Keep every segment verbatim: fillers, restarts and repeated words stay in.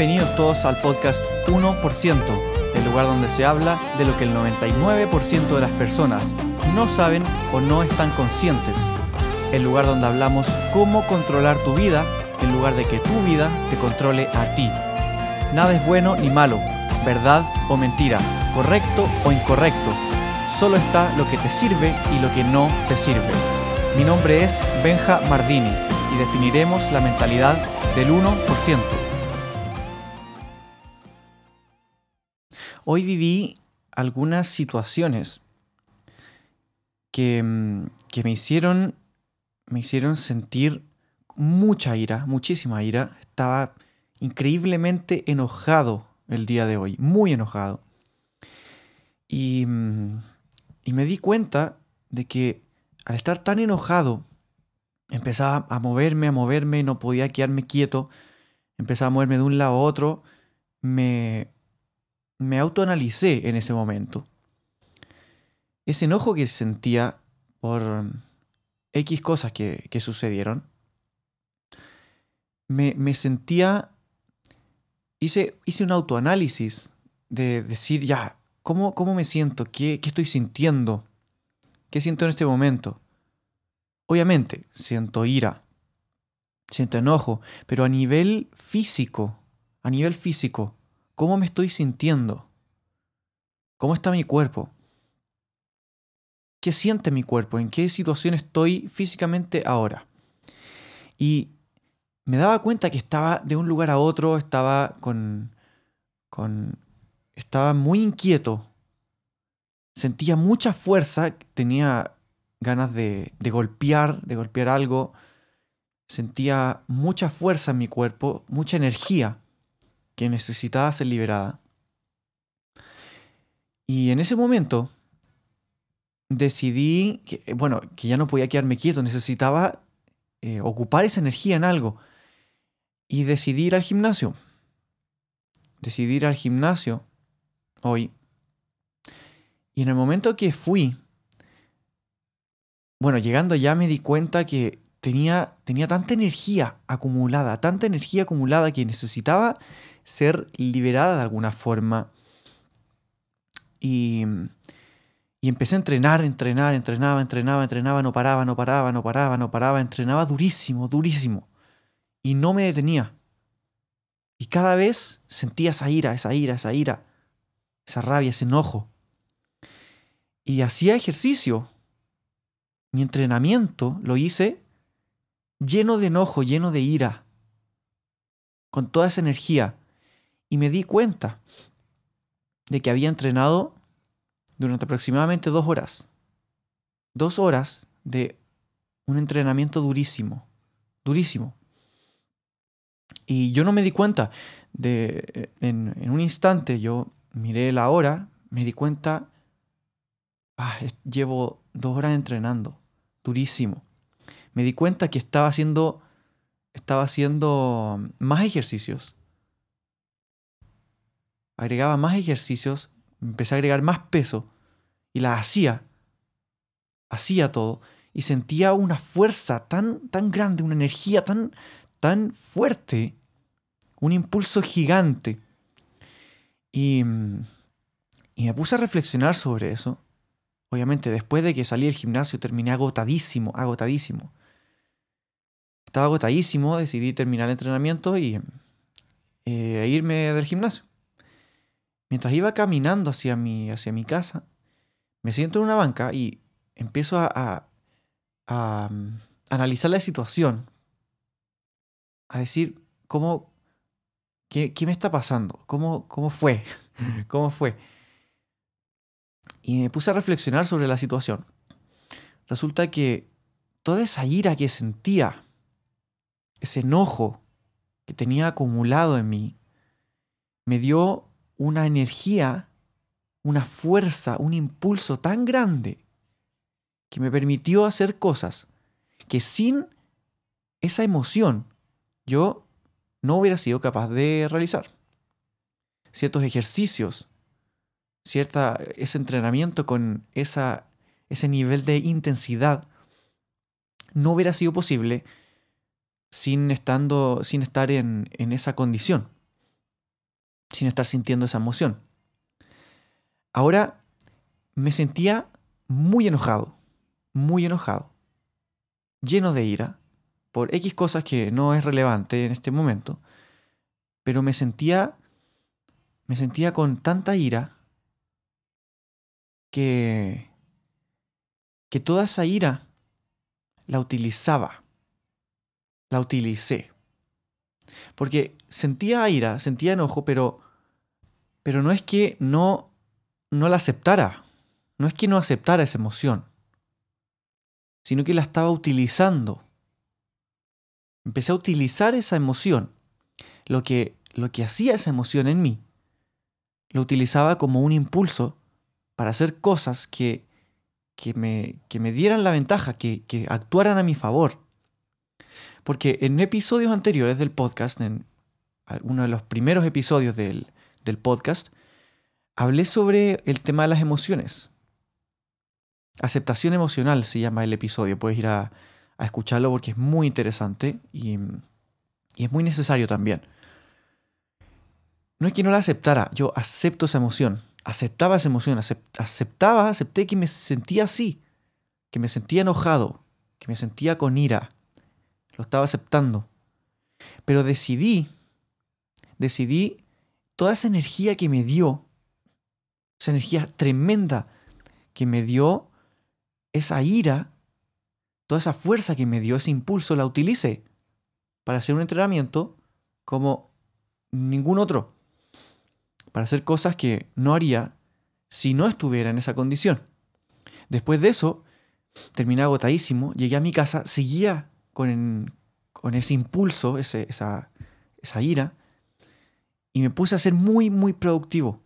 bienvenidos todos al podcast uno por ciento, el lugar donde se habla de lo que el noventa y nueve por ciento de las personas no saben o no están conscientes. El lugar donde hablamos cómo controlar tu vida en lugar de que tu vida te controle a ti. Nada es bueno ni malo, verdad o mentira, correcto o incorrecto. Solo está lo que te sirve y lo que no te sirve. Mi nombre es Benja Mardini y definiremos la mentalidad del uno por ciento. Hoy viví algunas situaciones que, que me hicieron, me hicieron sentir mucha ira, muchísima ira. Estaba increíblemente enojado el día de hoy, muy enojado. Y, y me di cuenta de que al estar tan enojado, empezaba a moverme, a moverme, no podía quedarme quieto. Empezaba a moverme de un lado a otro. Me, me autoanalicé en ese momento. Ese enojo que sentía por X cosas que, que sucedieron. Me, me sentía... Hice, hice un autoanálisis de decir, ya, ¿cómo, cómo me siento? ¿Qué, qué estoy sintiendo? ¿Qué siento en este momento? Obviamente, siento ira, siento enojo, pero a nivel físico, a nivel físico, ¿cómo me estoy sintiendo? ¿Cómo está mi cuerpo? ¿Qué siente mi cuerpo? ¿En qué situación estoy físicamente ahora? Y me daba cuenta que estaba de un lugar a otro, estaba con... con estaba muy inquieto. Sentía mucha fuerza, tenía ganas de, de golpear, de golpear algo. Sentía mucha fuerza en mi cuerpo, mucha energía que necesitaba ser liberada. Y en ese momento decidí, que, bueno, que ya no podía quedarme quieto, necesitaba eh, ocupar esa energía en algo. Y decidí ir al gimnasio. Decidí ir al gimnasio hoy. Y en el momento que fui, bueno, llegando ya me di cuenta que tenía, tenía tanta energía acumulada, tanta energía acumulada que necesitaba ser liberada de alguna forma. Y, y empecé a entrenar, entrenar, entrenaba, entrenaba, entrenaba, no paraba, no paraba, no paraba, no paraba, entrenaba durísimo, durísimo. Y no me detenía. Y cada vez sentía esa ira, esa ira, esa ira, esa rabia, ese enojo. Y hacía ejercicio. Mi entrenamiento lo hice lleno de enojo, lleno de ira, con toda esa energía. Y me di cuenta de que había entrenado durante aproximadamente dos horas. Dos horas de un entrenamiento durísimo, durísimo. Y yo no me di cuenta. De, en, en un instante yo miré la hora, me di cuenta... Ah, llevo dos horas entrenando, durísimo. Me di cuenta que estaba haciendo, estaba haciendo más ejercicios. Agregaba más ejercicios, empecé a agregar más peso y las hacía. Hacía todo y sentía una fuerza tan, tan grande, una energía tan, tan fuerte, un impulso gigante. Y, y me puse a reflexionar sobre eso. Obviamente, después de que salí del gimnasio terminé agotadísimo, agotadísimo. Estaba agotadísimo, decidí terminar el entrenamiento y eh, irme del gimnasio. Mientras iba caminando hacia mi, hacia mi casa, me siento en una banca y empiezo a, a, a, a analizar la situación. A decir, ¿cómo, qué, qué me está pasando? ¿Cómo, cómo fue? ¿Cómo fue? Y me puse a reflexionar sobre la situación. Resulta que toda esa ira que sentía, ese enojo que tenía acumulado en mí, me dio una energía, una fuerza, un impulso tan grande que me permitió hacer cosas que sin esa emoción yo no hubiera sido capaz de realizar. Ciertos ejercicios, Cierta, ese entrenamiento con esa, ese nivel de intensidad no hubiera sido posible sin, estando, sin estar en, en esa condición, sin estar sintiendo esa emoción. Ahora me sentía muy enojado, muy enojado, lleno de ira, por X cosas que no es relevante en este momento, pero me sentía, me sentía con tanta ira que, que toda esa ira la utilizaba, la utilicé. Porque sentía ira, sentía enojo, pero, pero no es que no, no la aceptara, no es que no aceptara esa emoción, sino que la estaba utilizando. Empecé a utilizar esa emoción, lo que, lo que hacía esa emoción en mí, lo utilizaba como un impulso para hacer cosas que, que, me, que me dieran la ventaja, que, que actuaran a mi favor. Porque en episodios anteriores del podcast, en uno de los primeros episodios del, del podcast, hablé sobre el tema de las emociones. Aceptación emocional se llama el episodio, puedes ir a... a escucharlo porque es muy interesante y, y es muy necesario también. No es que no la aceptara, yo acepto esa emoción, aceptaba esa emoción, acept, aceptaba, acepté que me sentía así, que me sentía enojado, que me sentía con ira, lo estaba aceptando. Pero decidí, decidí toda esa energía que me dio, esa energía tremenda que me dio, esa ira, toda esa fuerza que me dio, ese impulso, la utilicé para hacer un entrenamiento como ningún otro. Para hacer cosas que no haría si no estuviera en esa condición. Después de eso, terminé agotadísimo, llegué a mi casa, seguía con, con ese impulso, ese, esa, esa ira, y me puse a ser muy, muy productivo.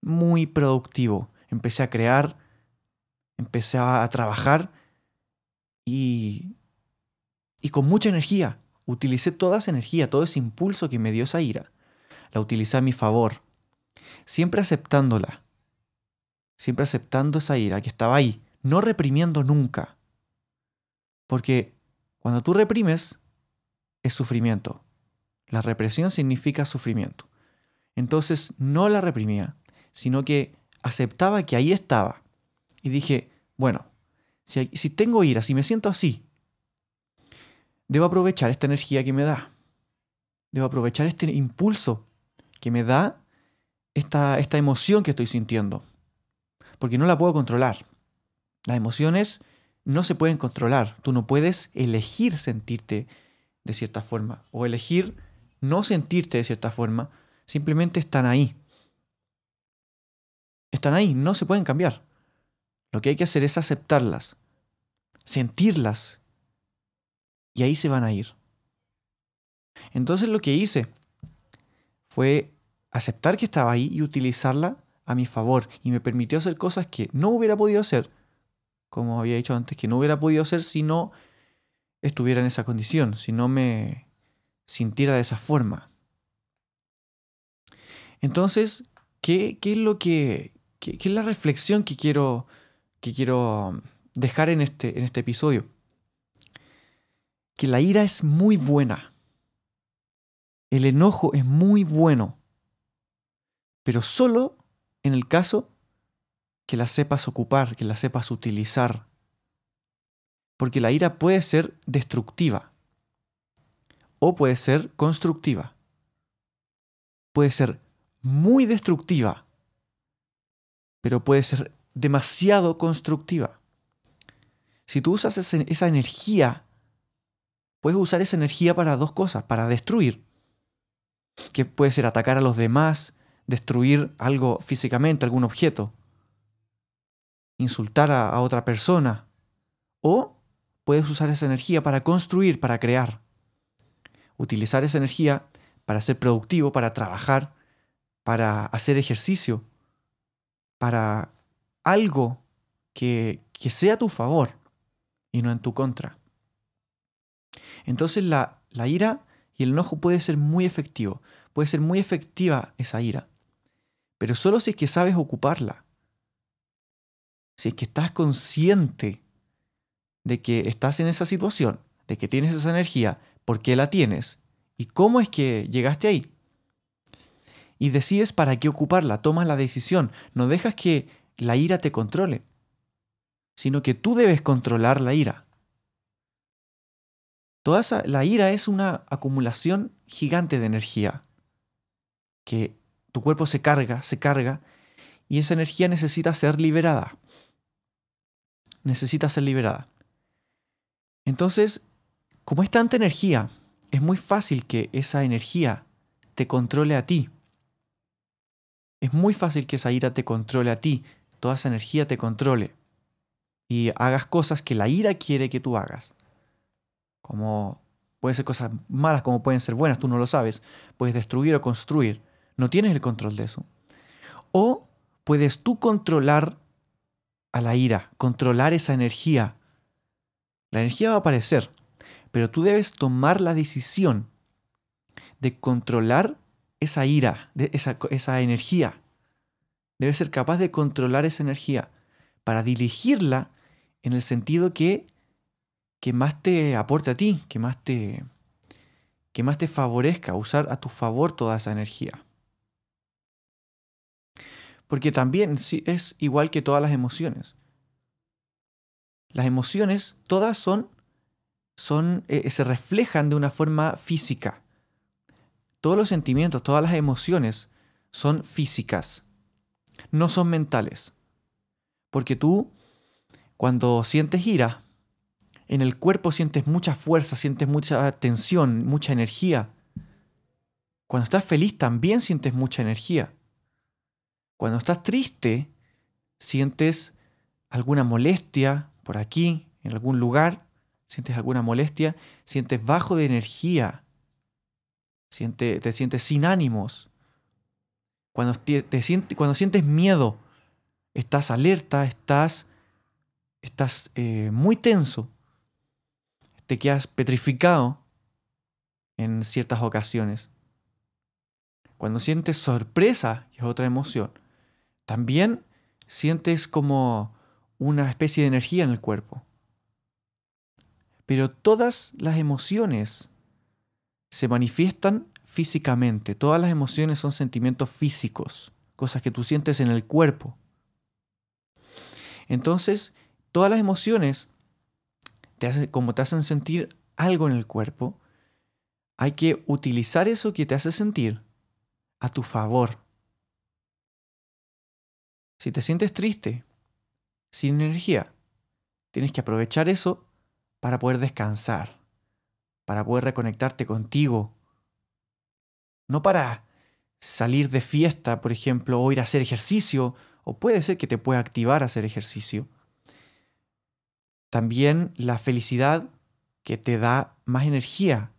Muy productivo. Empecé a crear, empecé a trabajar. Y, y con mucha energía, utilicé toda esa energía, todo ese impulso que me dio esa ira, la utilicé a mi favor, siempre aceptándola, siempre aceptando esa ira que estaba ahí, no reprimiendo nunca, porque cuando tú reprimes es sufrimiento, la represión significa sufrimiento, entonces no la reprimía, sino que aceptaba que ahí estaba y dije, bueno, Si, si tengo ira, si me siento así, debo aprovechar esta energía que me da. Debo aprovechar este impulso que me da esta, esta emoción que estoy sintiendo. Porque no la puedo controlar. Las emociones no se pueden controlar. Tú no puedes elegir sentirte de cierta forma o elegir no sentirte de cierta forma. Simplemente están ahí. Están ahí, no se pueden cambiar. Lo que hay que hacer es aceptarlas, sentirlas, y ahí se van a ir. Entonces lo que hice fue aceptar que estaba ahí y utilizarla a mi favor, y me permitió hacer cosas que no hubiera podido hacer, como había dicho antes, que no hubiera podido hacer si no estuviera en esa condición, si no me sintiera de esa forma. Entonces, ¿qué, qué es lo que, qué, qué es la reflexión que quiero que quiero dejar en este, en este episodio? Que la ira es muy buena. El enojo es muy bueno. Pero solo en el caso que la sepas ocupar, que la sepas utilizar. Porque la ira puede ser destructiva. O puede ser constructiva. Puede ser muy destructiva. Pero puede ser demasiado constructiva. Si tú usas esa, esa energía, puedes usar esa energía para dos cosas, para destruir, que puede ser atacar a los demás, destruir algo físicamente, algún objeto, insultar a, a otra persona, o puedes usar esa energía para construir, para crear, utilizar esa energía para ser productivo, para trabajar, para hacer ejercicio, para algo que, que sea a tu favor y no en tu contra. Entonces la, la ira y el enojo puede ser muy efectivo. Puede ser muy efectiva esa ira. Pero solo si es que sabes ocuparla. Si es que estás consciente de que estás en esa situación, de que tienes esa energía, por qué la tienes y cómo es que llegaste ahí. y decides para qué ocuparla, tomas la decisión, no dejas que la ira te controle, sino que tú debes controlar la ira. Toda esa, la ira es una acumulación gigante de energía, que tu cuerpo se carga, se carga, y esa energía necesita ser liberada. Necesita ser liberada. Entonces, como es tanta energía, es muy fácil que esa energía te controle a ti. Es muy fácil que esa ira te controle a ti, toda esa energía te controle. Y hagas cosas que la ira quiere que tú hagas. Como pueden ser cosas malas, como pueden ser buenas, tú no lo sabes. Puedes destruir o construir. No tienes el control de eso. O puedes tú controlar a la ira, controlar esa energía. La energía va a aparecer, pero tú debes tomar la decisión de controlar esa ira, de esa, esa energía. Debes ser capaz de controlar esa energía para dirigirla en el sentido que, que más te aporte a ti, que más te, que más te favorezca, usar a tu favor toda esa energía. Porque también es igual que todas las emociones. Las emociones todas son, son eh, se reflejan de una forma física. Todos los sentimientos, todas las emociones son físicas. No son mentales. Porque tú, cuando sientes ira, en el cuerpo sientes mucha fuerza, sientes mucha tensión, mucha energía. Cuando estás feliz también sientes mucha energía. Cuando estás triste, sientes alguna molestia por aquí, en algún lugar, sientes alguna molestia, sientes bajo de energía, siente, te sientes sin ánimos. Cuando, te, te siente, cuando sientes miedo, estás alerta, estás, estás eh, muy tenso, te quedas petrificado en ciertas ocasiones. Cuando sientes sorpresa, que es otra emoción, también sientes como una especie de energía en el cuerpo. Pero todas las emociones se manifiestan físicamente. Todas las emociones son sentimientos físicos, cosas que tú sientes en el cuerpo. Entonces, todas las emociones, te hacen, como te hacen sentir algo en el cuerpo, hay que utilizar eso que te hace sentir a tu favor. Si te sientes triste, sin energía, tienes que aprovechar eso para poder descansar, para poder reconectarte contigo. No para salir de fiesta, por ejemplo, o ir a hacer ejercicio, o puede ser que te pueda activar a hacer ejercicio. También la felicidad que te da más energía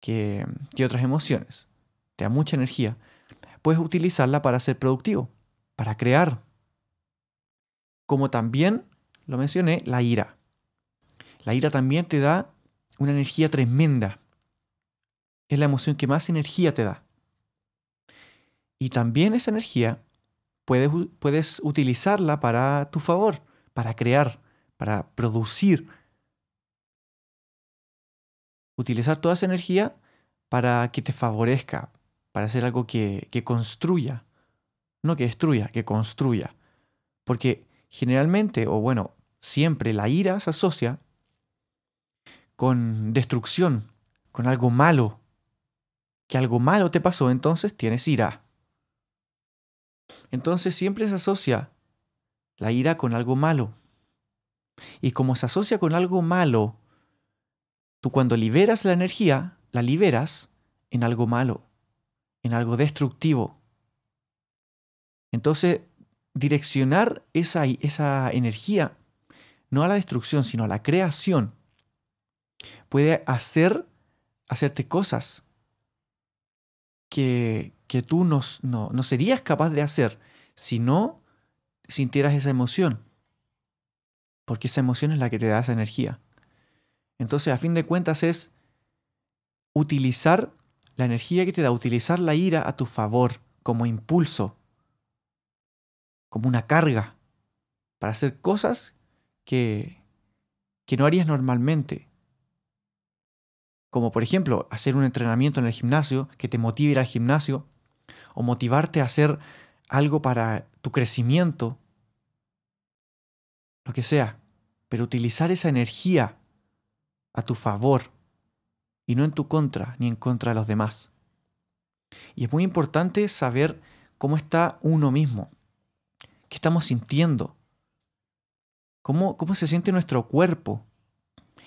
que, que otras emociones, te da mucha energía, puedes utilizarla para ser productivo, para crear. Como también lo mencioné, la ira. La ira también te da una energía tremenda. Es la emoción que más energía te da. Y también esa energía puedes, puedes utilizarla para tu favor, para crear, para producir. Utilizar toda esa energía para que te favorezca, para hacer algo que, que construya. No que destruya, que construya. Porque generalmente, o bueno, siempre la ira se asocia con destrucción, con algo malo. Que algo malo te pasó, entonces tienes ira. Entonces siempre se asocia la ira con algo malo. Y como se asocia con algo malo, tú cuando liberas la energía, la liberas en algo malo, en algo destructivo. Entonces, direccionar esa, esa energía, no a la destrucción, sino a la creación, puede hacer, hacerte cosas que, que tú no, no, no serías capaz de hacer si no sintieras esa emoción. Porque esa emoción es la que te da esa energía. Entonces, a fin de cuentas, es utilizar la energía que te da, utilizar la ira a tu favor como impulso, como una carga, para hacer cosas que, que no harías normalmente. Como por ejemplo, hacer un entrenamiento en el gimnasio, que te motive a ir al gimnasio, o motivarte a hacer algo para tu crecimiento, lo que sea, pero utilizar esa energía a tu favor y no en tu contra ni en contra de los demás. Y es muy importante saber cómo está uno mismo, qué estamos sintiendo, cómo, cómo se siente nuestro cuerpo.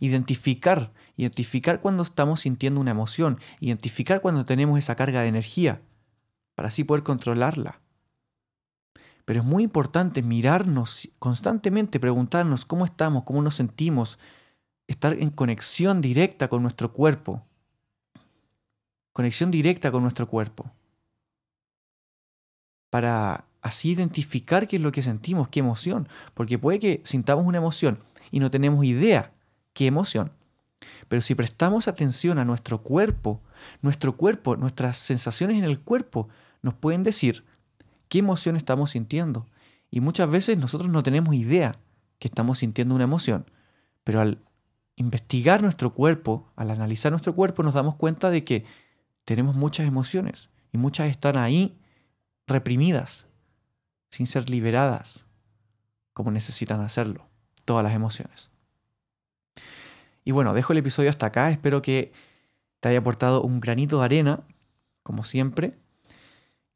Identificar, identificar cuando estamos sintiendo una emoción, identificar cuando tenemos esa carga de energía, para así poder controlarla. Pero es muy importante mirarnos constantemente, preguntarnos cómo estamos, cómo nos sentimos, estar en conexión directa con nuestro cuerpo. Conexión directa con nuestro cuerpo. Para así identificar qué es lo que sentimos, qué emoción. Porque puede que sintamos una emoción y no tenemos idea qué emoción. Pero si prestamos atención a nuestro cuerpo, nuestro cuerpo, nuestras sensaciones en el cuerpo nos pueden decir qué emoción estamos sintiendo. Y muchas veces nosotros no tenemos idea que estamos sintiendo una emoción. Pero al investigar nuestro cuerpo, al analizar nuestro cuerpo, nos damos cuenta de que tenemos muchas emociones y muchas están ahí reprimidas, sin ser liberadas, como necesitan hacerlo, todas las emociones. Y bueno, dejo el episodio hasta acá, espero que te haya aportado un granito de arena, como siempre,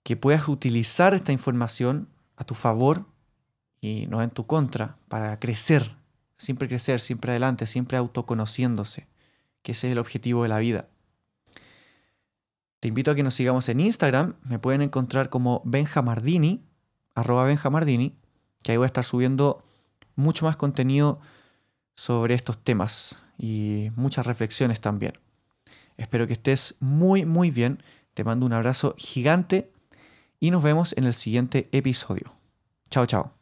que puedas utilizar esta información a tu favor y no en tu contra, para crecer. Siempre crecer, siempre adelante, siempre autoconociéndose, que ese es el objetivo de la vida. Te invito a que nos sigamos en Instagram, me pueden encontrar como Benja Mardini, arroba Benja Mardini, que ahí voy a estar subiendo mucho más contenido sobre estos temas y muchas reflexiones también. Espero que estés muy muy bien, te mando un abrazo gigante y nos vemos en el siguiente episodio. Chao, chao.